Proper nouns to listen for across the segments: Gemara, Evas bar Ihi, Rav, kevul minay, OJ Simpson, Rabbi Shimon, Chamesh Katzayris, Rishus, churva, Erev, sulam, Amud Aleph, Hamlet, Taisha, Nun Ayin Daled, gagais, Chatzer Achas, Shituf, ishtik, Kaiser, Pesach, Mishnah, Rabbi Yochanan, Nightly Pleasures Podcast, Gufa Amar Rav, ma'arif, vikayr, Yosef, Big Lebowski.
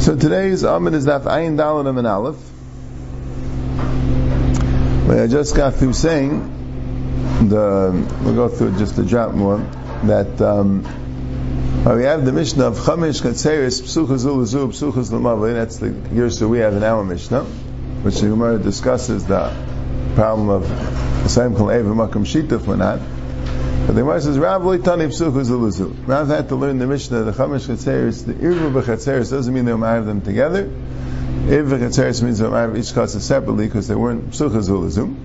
So today's Amud is Nun Ayin Daled Amud Aleph. I just got through saying, we'll go through just a drop more, that we have the Mishnah of Chamesh Katzayris, Psucha Zu La Zu, Psucha sulamais. That's the Girsa we have in our Mishnah, which the Gemara discusses the problem of Saim Kol Eva Makam Shituf or not. But the Gemara says, Rav Loitani Psucha Zu La Zu. Rav had to learn the Mishnah, the Chamesh Katzayris, the Irva B'chatzeiris doesn't mean they have them together. If v'chatzeiris means each chassid separately because they weren't Psucha Azul Azum,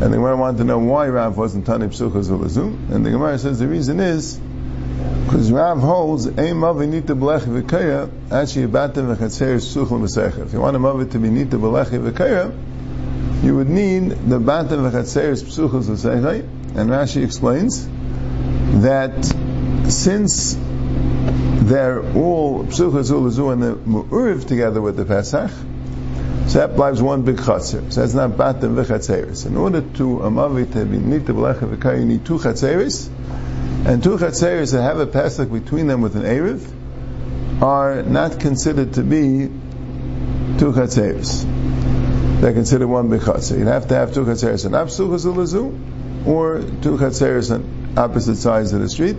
and the Gemara wanted to know why Rav wasn't Tani Psucha Azul Azum, and the Gemara says the reason is because Rav holds a mavi nita b'lechi vikayr actually batim v'chatzeiris psuchul meseicha. If you want a mavi to be nita b'lechi vikayr, you would need the batim v'chatzeiris psuchul meseicha. And Rashi explains that since they're all Psucha Zu La Zu and the ma'arif together with the Pesach, so that lives one big Chatzer. So that's not Batim v'chatzeiris. In order to Amavi to be Nita B'lecha V'kayr, you need two Chatzeris, and two Chatzeris that have a Pesach between them with an Erev are not considered to be two Chatzeris. They're considered one big Chatzer. You'd have to have two Chatzeris on Napsuch Azul Azum or two Chatzeris on opposite sides of the street.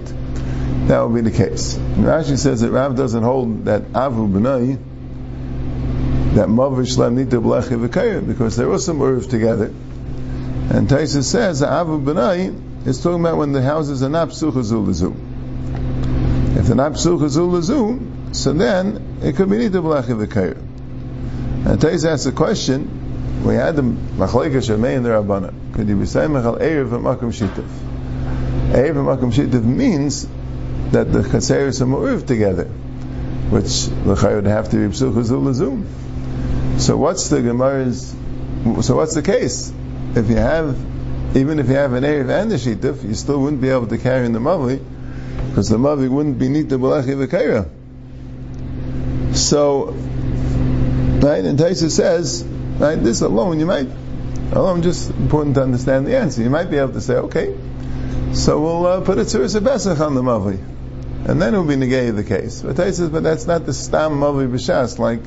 That would be the case. And Rashi says that Rav doesn't hold that Avu B'nai, that Mavish Lam Nita B'lechi V'kayr, because there was some Urv together. And Taisha says that Avu B'nai is talking about when the houses are not Psucha Zu La Zu. If they're not Psucha Zu La Zu, so then it could be Nita B'lechi V'kayr. And Taisha asks a question. We had the Machleka Shemei and the Rabbana. Could you be saying Mechal Erev V'makam Shittif? Erev V'makam Shittif means that the Chatzeris are ma'arif together, which lechi would have to be Psucha Zu La Zu. So what's the Gemara's? So what's the case? If you have, even if you have an Erev and a Shittif, you still wouldn't be able to carry in the Mavle, because the Mavle wouldn't be Nita B'lechi V'kayr. So, right, and Taisha says, right, this alone, just important to understand the answer. You might be able to say, okay, so we'll put a Tzuras HaPesach on the Mavle, and then it will be negated the case. But Taisa says, but that's not the Stam Mavi B'Shas, like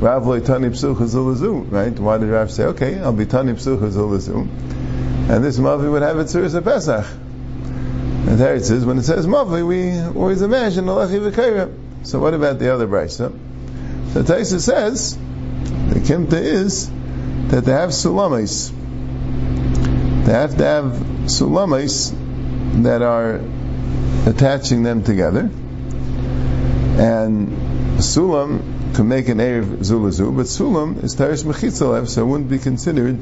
Rav Loi Tani Psucha Zu La Zu, right? Why did Rav say, okay, I'll be Tani Psucha Zu La Zu, and this Mavi would have a Tzuras HaPesach? And there it says, when it says Mavi, we always imagine the lechi v'kayr. So what about the other Brisa? So Taisa says, the Kimta is that they have sulamais. They have to have sulamais that are attaching them together, and sulam can make an erev zu la zu, but sulam is teresh mechitzalev, so it wouldn't be considered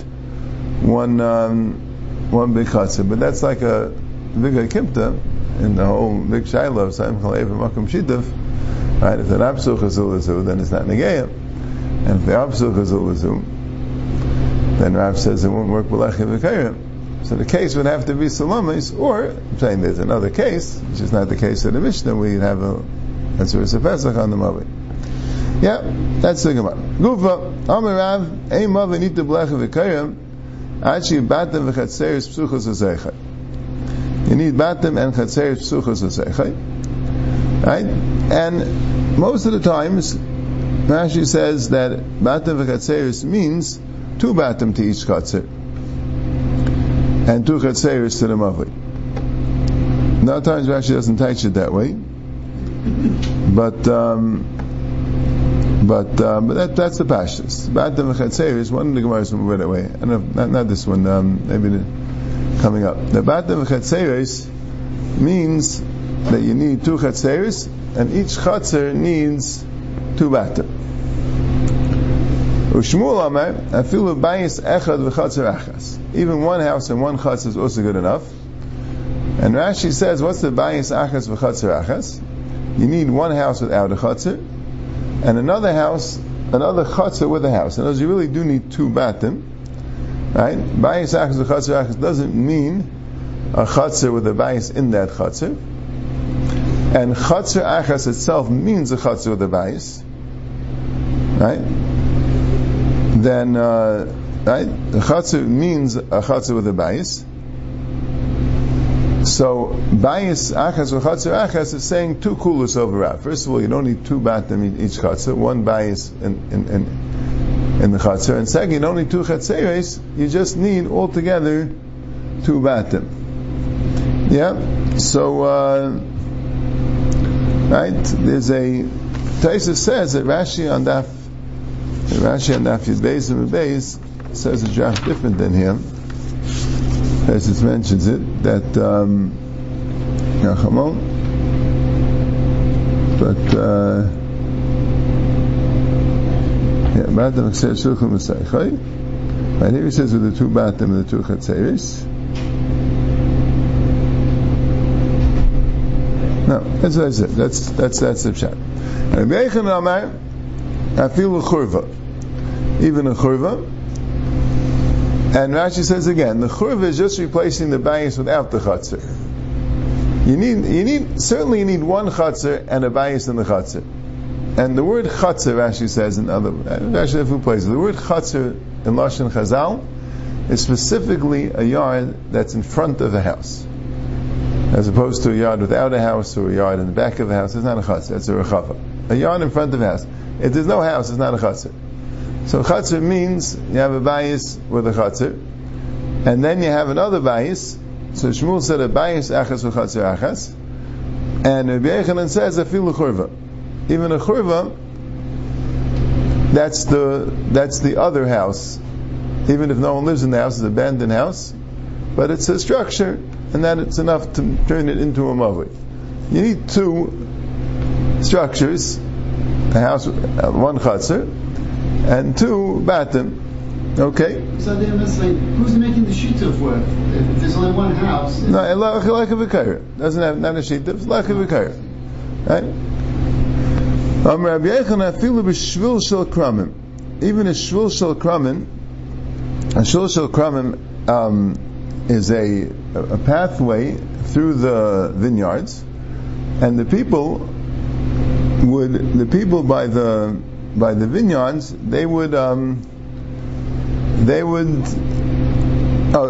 one big chatzah. But that's like a bigger kimta in the whole big shayla of Saim Kol Eva Makom Shituf. Right? If they're not Psucha Zu La Zu, then it's not negayah, and if they are Psucha Zu La Zu, then Rav says it won't work b'lechi v'kayr. So the case would have to be sulamais, or I'm saying there's another case, which is not the case of the Mishnah. We'd have a Tzuras HaPesach on the Mavli. Yeah, that's the Gemara. Gufa Amar Rav, a Mavli nita b'lechi v'kayr, achi batim v'chatzeiris psucha zuzeicha. You need batim and chatzeiris psucha zuzeicha, right? And most of the times, Rashi says that batim v'chatzeiris means two batim to each chatzer and two chatzeris to the mavli. Now, at times Rashi doesn't teach it that way, but that's the pashtus. Batim v'chatzeiris, one of the Gemaras will move it that way. I don't know, not this one. Maybe coming up. The batim v'chatzeiris means that you need two chatzeris, and each chatzer needs two batim. Shmuel Amar, afilu bayis echad v'chatzer achas. Even one house and one chatzer is also good enough. And Rashi says, what's the bayis achas v'chatzer achas? You need one house without a chatzer, and another house, another chatzer with a house. In other words, you really do need two batim, right? Bayis achas v'chatzer achas doesn't mean a chatzer with a bayis in that chatzer, and chatzer achas itself means a chatzer with a bayis, right? Then, right, a chatzer means a chatzer with a bayis, So Bayis Achas v'Chatzer Achas is saying two kulas over Rav. First of all, you don't need two batim in each Chatzer, one Bayis in the Chatzer, and second, you don't need two Chatzeres, you just need altogether two batim. Yeah? So, right? There's a Taisha says that Rashi on Daf Yud Beis and Beis says a draft different than him. Taisha mentions it that right here he says with the two batim and the two chatzeris. No, that's what I said. That's the pshat. And Be'echan Amar, I feel a churva, even a churva. And Rashi says again, the churva is just replacing the bayis without the chatzer. You need one chatzer and a bayis in the chatzer. And the word chatzer, Rashi says in other Rashi places, the word chatzer in Lashon Chazal is specifically a yard that's in front of a house, as opposed to a yard without a house or a yard in the back of a house. It's not a chatzer, it's a rechava. A yard in front of a house. If there's no house, it's not a chatzer. So chatzer means you have a bayis with a chatzer, and then you have another bayis. So Shmuel said a bayis achas with chatzer achas, and Rebbe Yochanan says a filu churva. Even a churva, that's the other house. Even if no one lives in the house, it's an abandoned house, but it's a structure, and that it's enough to turn it into a mavle. You need two structures, a house, one chatzer, and two batim. Okay? So then it's like, who's making the shituf work? If there's only one house... No, like a vikayr. Doesn't have, not a shituf, like a vikayr. Right? Rabbi Yochanan, afilu b'shulshal kramen. Even a shulshal kramen, is a pathway through the vineyards, and the people by the vineyards it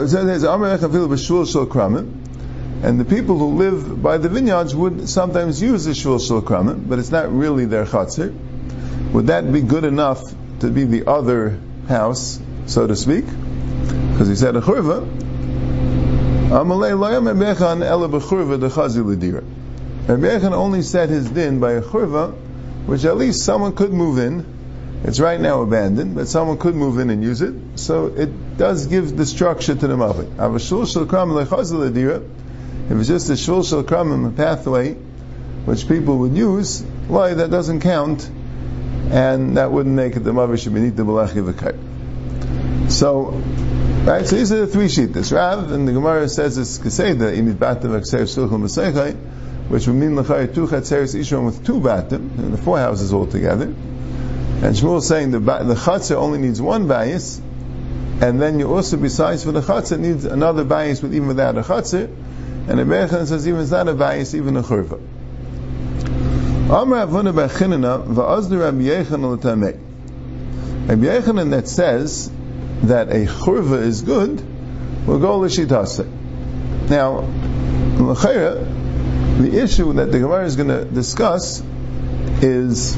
says and the people who live by the vineyards would sometimes use the shulshal kramen, but it's not really their chatzer. Would that be good enough to be the other house, so to speak? Because he said a churva. Be'echan only set his din by a churva, which at least someone could move in. It's right now abandoned, but someone could move in and use it. So it does give the structure to the mavli. If it's just a shulshal kramen, a pathway, which people would use, well, that doesn't count, and that wouldn't make it the mavli should be need the balachi vikayr. So... Right, so these are the three shittas. Rav, and the Gemara says this keseda, batim v'chatzeiris, which would mean lechayr two chatzeris, each one with two batim, and the four houses all together. And Shmuel is saying the chatzer only needs one bayis, and then you also, besides for the chatzer, needs another bayis with even without a chatzer. And the Be'echan says even it's not a bayis, even a churva. Amar Avuna bar Chinana va'azdu Rabbi Yochanan l'tamei. Rabbi Yochanan that says that a churva is good, will go l'shitase. Now, the issue that the Gemara is going to discuss is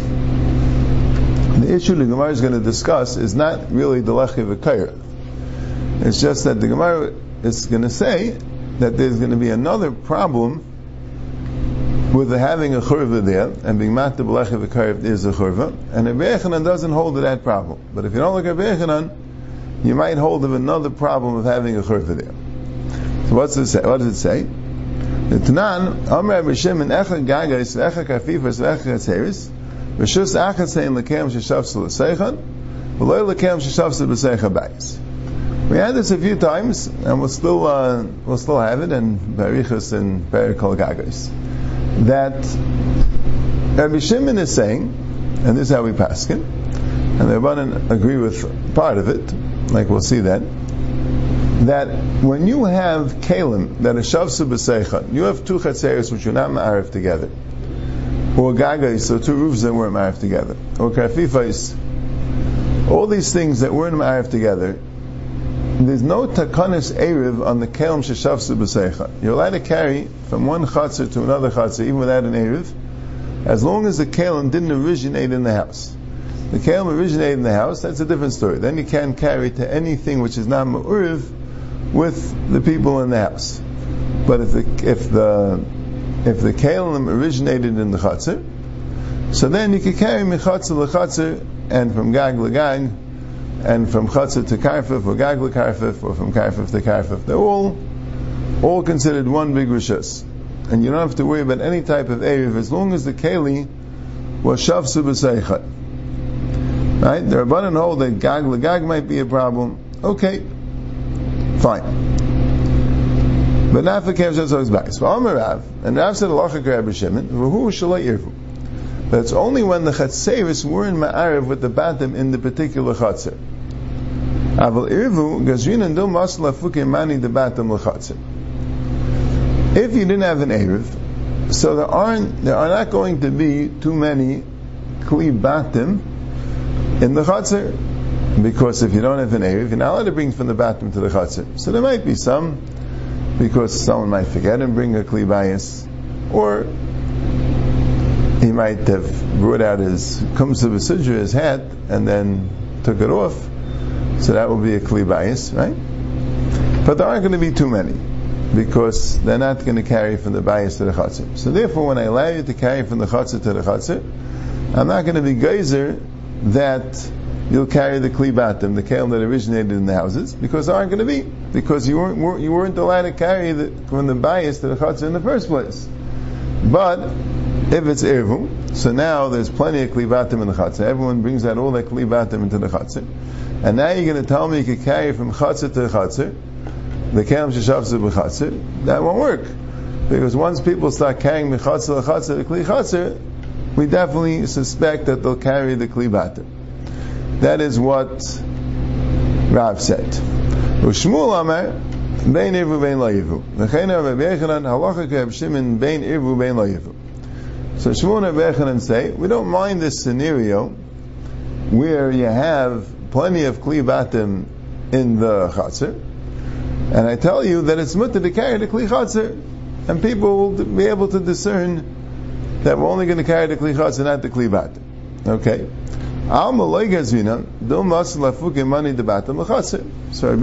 not really the lechi v'kaira. It's just that the Gemara is going to say that there's going to be another problem with having a churva there, and being matab lechi v'kaira if there's a churva, and Rebbe Yochanan doesn't hold to that problem. But if you don't look at Rebbe Yochanan, you might hold of another problem of having a churva there. So what's it say? What does it say? The Tanan, Amr Abishim, and Echad Gagais, Echad Kafifas, Echad Katseris, Rishus Achad saying, Lekam Sheshavsel Seichan, Veloy Lekam Sheshavsel Beseicha Bais. We had this a few times, and we'll still have it in Barichus and Berikol Gagais. That Rabbi Shimon is saying, and this is how we paskin, and the Rabbanan agree with part of it, like we'll see that when you have kelim that are shavsu b'seicha, you have two chatzeres which are not ma'arif together, or gagais, or two roofs that weren't ma'arif together, or kafifais, all these things that weren't ma'arif together, There's no takanas erev on the kelim sheshavsu b'seicha. You're allowed to carry from one chatzer to another chatzer, even without an erev, as long as the kelim didn't originate in the house. The kelim originated in the house, that's a different story. Then you can carry to anything which is not ma'arif with the people in the house. But if the kelim originated in the chatzer, so then you can carry mechatzer lechatzer, and from gag legag, and from chatzer to karfif, or gag lekarfif, or from karfif to karfif. They're all considered one big rishus, and you don't have to worry about any type of erev as long as the keli was shavsu b'seichat. Right? The Rabbanan hold that gag legag might be a problem. Okay, fine. But not for Kev Shazor's Bais. For Amar Rav, and Rav said Alacha Karab Shimon, Vahu Shalai Yirvu. That's only when the Chatzeiris were in Ma'ariv with the Batim in the particular Chatzer. Aval Irvu, Gazrin and Dil Masla Fukim Mani the Batim L'Chatzer. If you didn't have an Erev, so there are not going to be too many Kli Batim in the Chatzer. Because if you don't have an Erev, you're not allowed to bring from the Batim to the Chatzer. So there might be some, because someone might forget and bring a kli bias, or he might have brought out his kumsa v'sudra, his hat, and then took it off. So that would be a kli bias, right? But there aren't going to be too many, because they're not going to carry from the bias to the chatzir. So therefore, when I allow you to carry from the chatzir to the chatzir, I'm not going to be geyser that you'll carry the kli batim, the kelim that originated in the houses, because there aren't going to be, because you weren't allowed to carry from the bias to the chatzah in the first place. But if it's ervu, so now there's plenty of kli batim in the chatzah. Everyone brings out all that kli batim into the chatzah, and now you're going to tell me you can carry from chatzah to chatzah, the kelim sheshavzu b'chatzah. That won't work, because once people start carrying the chatzah to chatzah, the kli chatzah, we definitely suspect that they'll carry the kli batim. That is what Rav said. Shmuel Amar, Bein Irvu Bein Lo Yirvu. V'cheina Rebbe Yochanan, Halacha K'Reb Shimon, Bein Irvu Bein Lo Yirvu. So Shmuel and Rebbe Yochanan say, we don't mind this scenario where you have plenty of Kli Batim in the Chatzir, and I tell you that it's mutter to carry the Kli Chatzir, and people will be able to discern that we're only going to carry the Kli Chatzir, not the Kli Batim. Okay? So Rabbi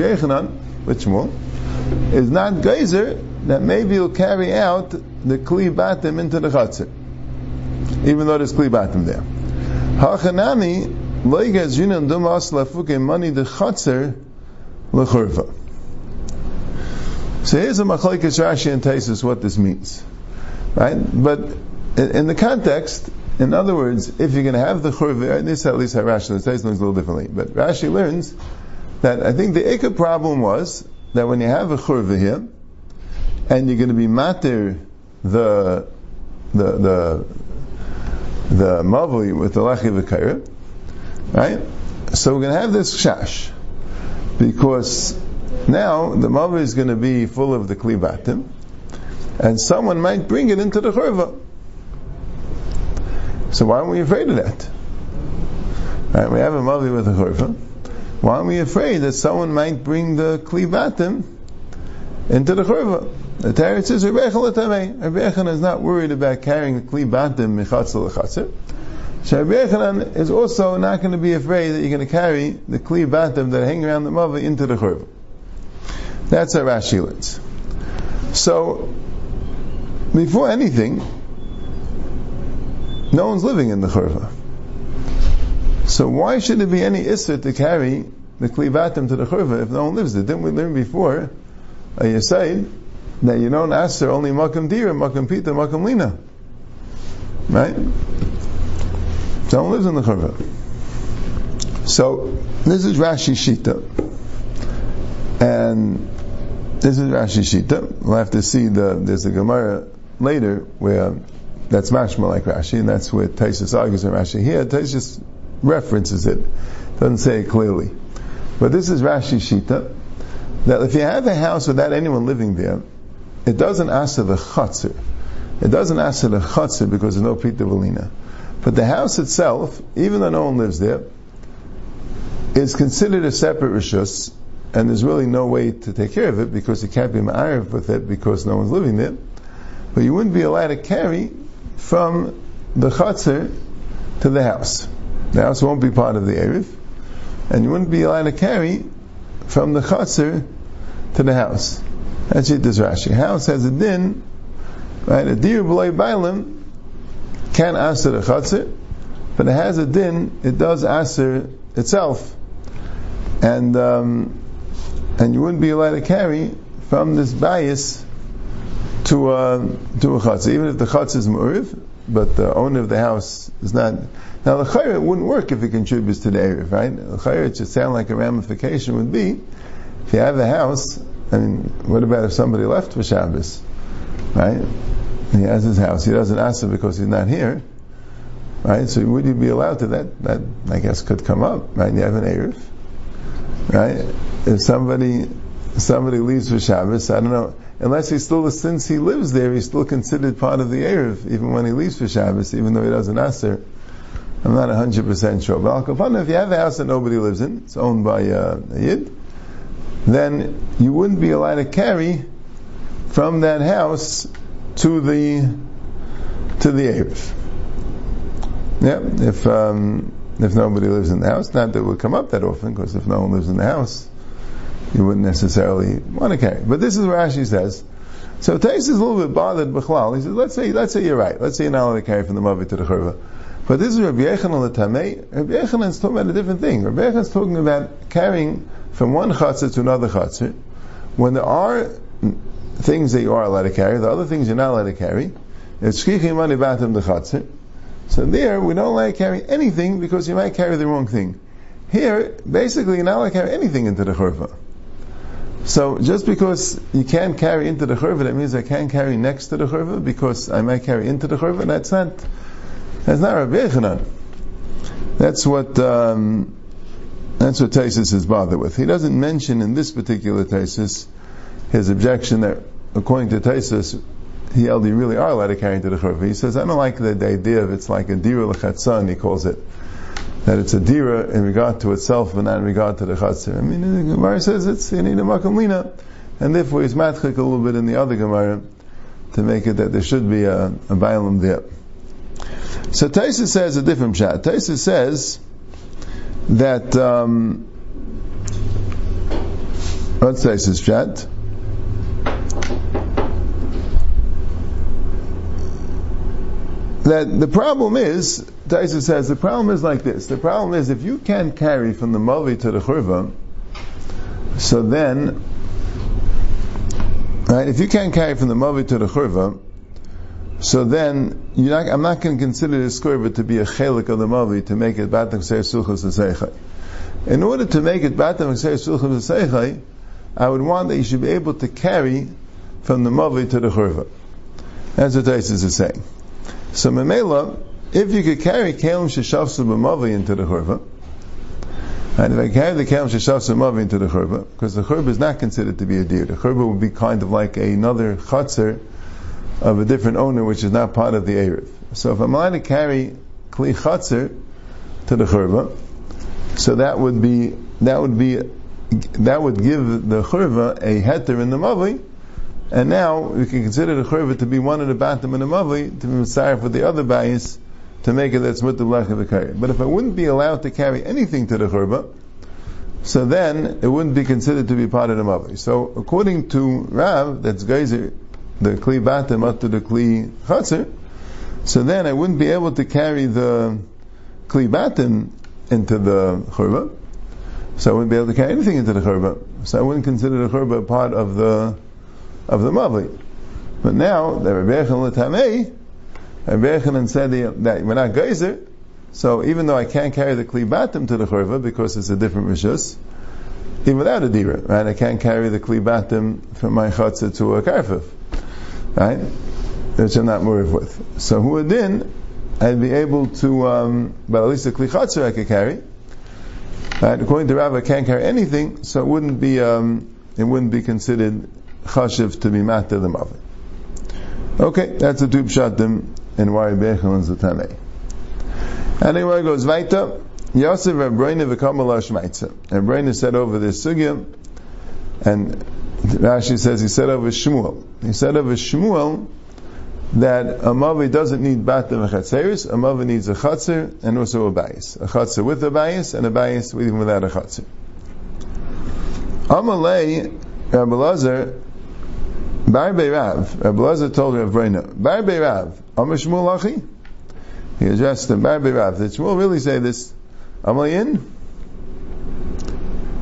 Yochanan, which one, is not geyser that maybe he'll carry out the kli batim into the chatzir, even though there's kli batim there. Hachanami lo gazrinan do mas lafuke mani the chatzir lechurva. So here's a machlokes Rashi and Taisha what this means, right? But in the context. In other words, if you're going to have the churva, this is at least how Rashi learns, Taisha learns a little differently, but Rashi learns that I think the ikka problem was that when you have a churva here, and you're going to be matir the mavli with the lechi vikayr, right? So we're going to have this shash, because now the mavli is going to be full of the kli batim, and someone might bring it into the churva. So why aren't we afraid of that? Right, we have a mavli with a churva. Why aren't we afraid that someone might bring the kli batim into the churva? The Torah says, Rebbe Yochanan is not worried about carrying the kli batim mechatzer lechatzer. So Rebbe Yochanan is also not going to be afraid that you're going to carry the kli batim that hang around the mavli into the churva. That's how Rashi learns. So, before anything, no one's living in the churva. So why should there be any isser to carry the kli batim to the churva if no one lives there? Didn't we learn before, a yesaid, that you don't aser only makam dira, makam pita, makam lina? Right? No one lives in the churva. So, this is Rashi Shita. We'll have to see, there's a Gemara later where that's mashma like Rashi, and that's where Taisha argues in Rashi. Here, Taisha just references it, doesn't say it clearly. But this is Rashi Shita, that if you have a house without anyone living there, it doesn't aser the chatzir. It doesn't aser the chatzir because there's no pita velina. But the house itself, even though no one lives there, is considered a separate rishus, and there's really no way to take care of it because you can't be ma'arif with it because no one's living there. But you wouldn't be allowed to carry from the chatzer to the house. The house won't be part of the Erev, and you wouldn't be allowed to carry from the chatzer to the house. That's it, this Rashi. House has a din, right? A dir b'lei bailim can aser the chatzer, but it has a din, it does aser itself. And you wouldn't be allowed to carry from this bias to a chatzer, even if the chatzer is mu'arif, but the owner of the house is not. Now, lechi, it wouldn't work if it contributes to the erev, right? Lechi, it should sound like a ramification would be if you have the house. I mean, what about if somebody left for Shabbos, right? He has his house. He doesn't ask it because he's not here, right? So would you be allowed to that? That, I guess, could come up, right? You have an erev, right? If somebody leaves for Shabbos, I don't know, unless he still, since he lives there, he's still considered part of the Erev, even when he leaves for Shabbos, even though he doesn't aser. I'm not 100% sure. But if you have a house that nobody lives in, it's owned by a Yid, then you wouldn't be allowed to carry from that house to the Erev. Yeah, if nobody lives in the house, not that it would come up that often, because if no one lives in the house, you wouldn't necessarily want to carry. But this is what Rashi says. So Taisha is a little bit bothered, B'chlal. He says, let's say you're right. Let's say you're not allowed to carry from the Mavle to the churva. But this is Rebbe Yochanan l'tamei. Rebbe Yochanan is talking about a different thing. Rebbe Yochanan is talking about carrying from one chatzer to another chatzer. When there are things that you are allowed to carry, the other things you're not allowed to carry, it's shkichim ani batim v'chatzeiris. So there, we don't like carrying anything because you might carry the wrong thing. Here, basically, you're not allowed to carry anything into the churva. So just because you can't carry into the churva, that means I can't carry next to the churva because I might carry into the churva. That's not Rabbi Yochanan. That's what Tesis is bothered with. He doesn't mention in this particular Tesis his objection that according to Tesis, he held you really are allowed to carry into the churva. He says, I don't like the idea of it's like a dira l'chatzan, he calls it. That it's a dira in regard to itself, but not in regard to the chatzir. I mean, the Gemara says it's you need a makom lina, and therefore he's matchik a little bit in the other Gemara to make it that there should be a bailam there. So Taisha says a different pshat. Taisha says that what's Taisha's pshat? That the problem is, Taisha says, the problem is like this. The problem is, if you can't carry from the Malvi to the Churva, so then, right, if you can't carry from the Malvi to the Churva, so then, I'm not going to consider this Churva to be a chelik of the Malvi to make it Batim v'chatzeiris sulam. In order to make it Batim v'chatzeiris sulam, I would want that you should be able to carry from the Malvi to the Churva. That's what Taisha is saying. So Memela, if you could carry kelim sheshafsu b'mavi into the churva, and if I carry the kelim sheshafsu b'mavi into the churva, because the churva is not considered to be a deer, the churva would be kind of like another chatzer of a different owner, which is not part of the erev. So if I'm allowed to carry kli chatzer to the churva, so that would give the churva a heter in the mavi. And now we can consider the churva to be one of the batim and the mavli to be mitzaref with the other bias to make it that's mutter lechi vikayr. But if I wouldn't be allowed to carry anything to the churva, so then it wouldn't be considered to be part of the mavli. So according to Rav, that's geyser the kli batim up to the kli chatzer. So then I wouldn't be able to carry the kli batim into the churva. So I wouldn't be able to carry anything into the churva. So I wouldn't consider the churva part of the mavli. But now, the Rebbe Yochanan l'tamei, Rebbe Yochanan said that we're not geyser, so even though I can't carry the kli batim to the churva, because it's a different rishus, even without a dira, right? I can't carry the kli batim from my chatzer to a karfif, right? Which I'm not muriv with. So huadin, I'd be able to, but at least the kli chatzer I could carry, right? According to Rav, I can't carry anything, so it wouldn't be considered chashiv to be matter the mavli. Okay, that's the two pshatim and why Be'echan is the Tanei. Anyway, it goes weiter. Yosef Rabbeinu v'kamal Shmaitza. Rabbeinu said over this sugya And Rashi says, he said of Shmuel that a Mavle doesn't need Batim v'chatzeiris, a Mavle needs a Chatzer and also a Bayis. A Chatzer with a Bayis and a Bayis even without a Chatzer. Amalei, Rabbi Lazar, Barbei Rav, Rabbi Lazar told Rav Reina, Barbei Rav, Amar Shmuel Achi? He addressed the Barbei Rav. Did Shmuel really say this? Amalayin?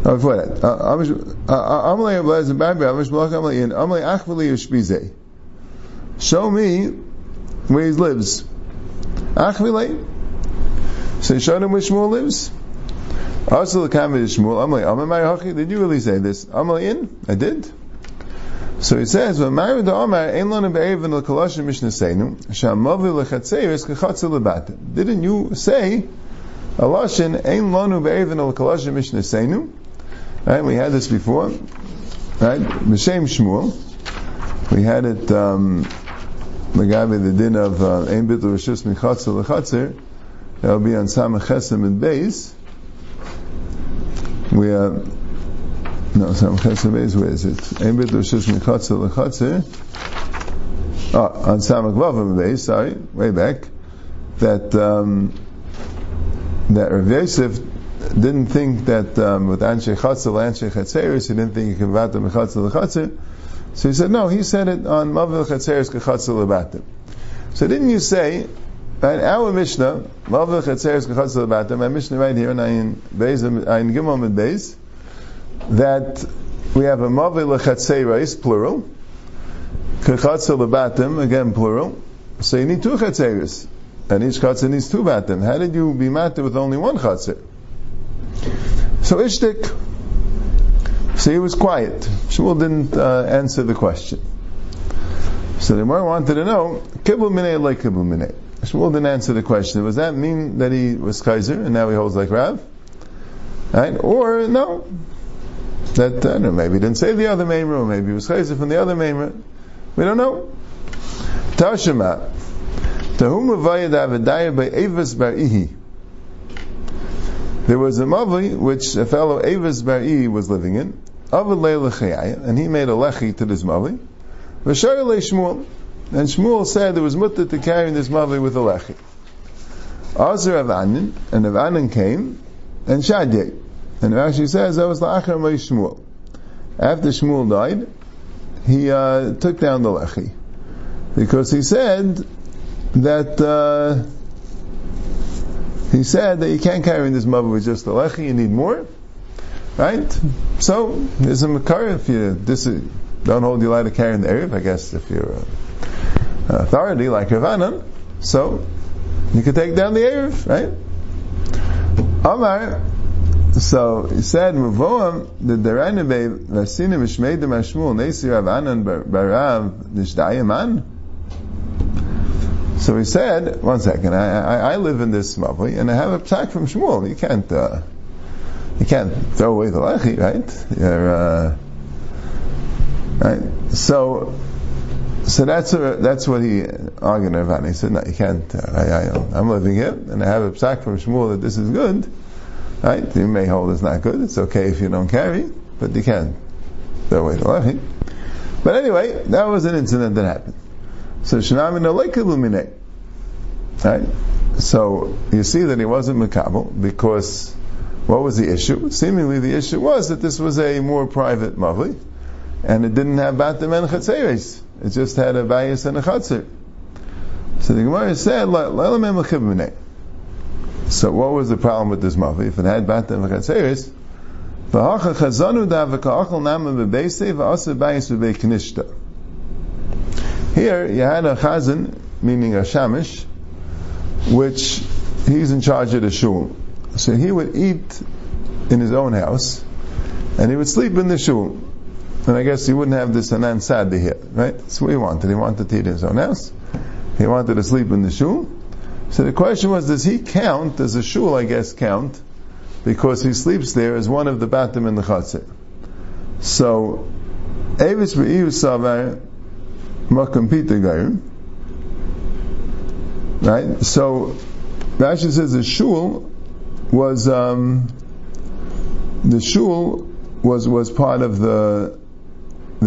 Oh, before that. Amalei Rabbi Lazar, Barbei Rav, Amar Shmuel Achi, Amalayin, Amalei Achvali Ushbizei. Show me where he lives. Achvilei. So he showed him where Shmuel lives. Also the comment is Shmuel. Did you really say this? I did. So he says, didn't you say Alashin? Right, we had this before. Right? B'shem Shmuel. We had it Magabi the din of Ein Bitul Rishus Min Chatzel LeChatzer. That will be on Samach Chesem and Beis. We are no some Chesem Beis. Where is it? Ein Bitul Rishus Min Chatzel LeChatzer. Oh, on Samach Vavim Beis. Sorry, way back. That Rav Yosef didn't think that with Anshe Chatzel Anshe Chatzeris, he didn't think he could bat them Chatzel LeChatzer. So he said, no, he said it on Mavle Chetseres keChazal Abatem. So didn't you say, right, our Mishnah, Mavle Chetseres keChazal Abatem, my Mishnah right here, and I in Gimel Mid Beis, that we have a Mavle Chetseres, plural, keChazal Abatem, again plural, so you need two Chetseres, and each Chatzer needs two Batem. How did you be matter with only one Chatzer? So Ishtik, so he was quiet. Shmuel didn't answer the question. So the Gemara wanted to know, kevul minay like kevul minay. Shmuel didn't answer the question. Does that mean that he was Kaiser and now he holds like Rav? Right? Or no? That, I don't know, maybe he didn't say the other Meimer, or maybe he was Kaiser from the other Meimer. We don't know. Tashema. Tahum avayad avadaya by Evas bar Ihi. There was a Mavli which a fellow Evas bar Ihi was living in. And he made a lechi to this Mavli. And Shmuel said it was mutter to carry this Mavli with a lechi. And Rav Anan came, and Shadyeh. And Rashi says that was la'achar Shmuel. After Shmuel died, he took down the lechi. Because he said that you can't carry in this Mavli with just the lechi, you need more. Right? So, there's a makar if you don't hold your light to carry in the Erev, I guess if you're an authority like Rav Anan, so you can take down the Erev, right? Amar, so he said, Mavoam, the Darainabe, Vasinim Ishmeidim Ashmul, Nesi Rav Anan Barav Nishdayaman. So he said, one second, I live in this Mavli, and I have a psak from Shmuel, you can't. You can't throw away the lechi, right? Right? So that's what he argued about. He said, no, you can't. I'm living here, and I have a psak from Shmuel that this is good, right? You may hold it's not good. It's okay if you don't carry, but you can't throw away the lechi. But anyway, that was an incident that happened. So Shnamin Alei Kaluminei, right? So you see that he wasn't Makabel because. What was the issue? Seemingly the issue was that this was a more private Mavli, and it didn't have Batim and Chatzeres. It just had a Bayis and a Chatzer. So the Gemara said, so what was the problem with this Mavli? If it had Batim and Chatzeres, here you had a Chazan, meaning a Chamesh, which he's in charge of the shul. So he would eat in his own house, and he would sleep in the shul. And I guess he wouldn't have this Hanan Sadi here, right? That's what he wanted. He wanted to eat in his own house. He wanted to sleep in the shul. So the question was, does he count, does the shul, I guess, count, because he sleeps there as one of the Batim and the Chatzer. So, Evis B'Iyu Savar Makom Pita Gayim, right? So, Rashi says the shul was was part of the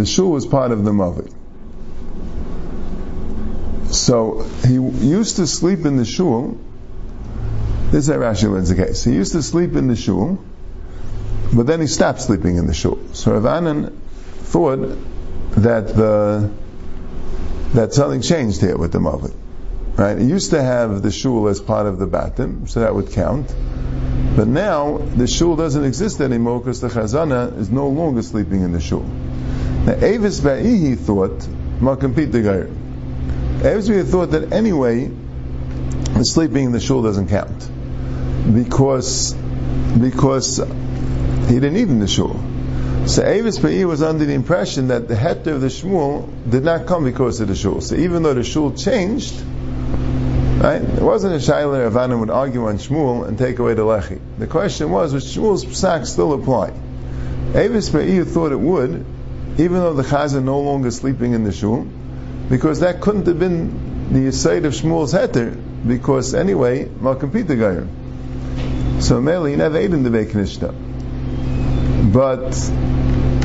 shul was part of the Mavle. So he used to sleep in the shul. This is how Rashi learns the case. He used to sleep in the shul, but then he stopped sleeping in the shul. So Rav Anan thought that something changed here with the Mavle. Right? He used to have the shul as part of the Batim, so that would count. But now, the shul doesn't exist anymore because the Chazana is no longer sleeping in the shul. Now, Avis Ba'ihi thought, Avis Ba'ihi thought that anyway, the sleeping in the shul doesn't count. Because he didn't eat in the shul. So Avis Ba'ihi was under the impression that the heter of the Shmuel did not come because of the shul. So even though the shul changed, right? It wasn't a shayla Rav Anan would argue on Shmuel and take away the lechi. The question was Shmuel's psak still apply? Avis Ba'iyu thought it would, even though the Chazan no longer sleeping in the shul, because that couldn't have been the aside of Shmuel's heter, because anyway, Malkam Pita Gayer. So Mele, he never ate in the Be'echan. But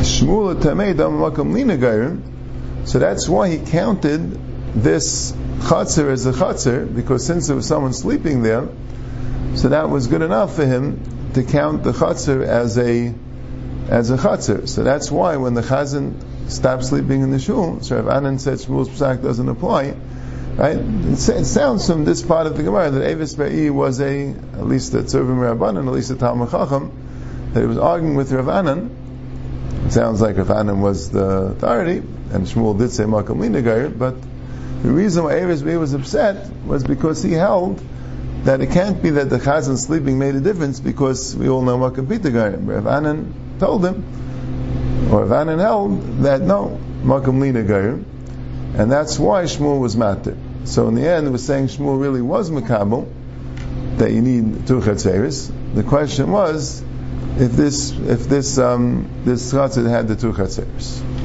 Shmuel Tamei Dam Malkam Lina Gayer, so that's why he counted this Chatzer is a Chatzer, because since there was someone sleeping there, so that was good enough for him to count the Chatzer as a Chatzer. So that's why when the Chazan stopped sleeping in the shul, so Rav Anan said Shmuel's Pesach doesn't apply, right? It sounds from this part of the Gemara that Avis Ba'i was at least a Tzurvim Rabbanan, at least a Talmud Chacham, that he was arguing with Rav Anan. It sounds like Rav Anan was the authority, and Shmuel did say Malkam Linagayr, but the reason why Avis Ba'i was upset was because he held that it can't be that the Chazan sleeping made a difference, because we all know Malkam Pita Gayr. Rav Anan told him, or Rav Anan held that no, Malkam Lina Gayr, and that's why Shmuel was matter. So in the end, it was saying Shmuel really was makabel, that you need two chatzeris. The question was if this chatzer had the two chatzeris.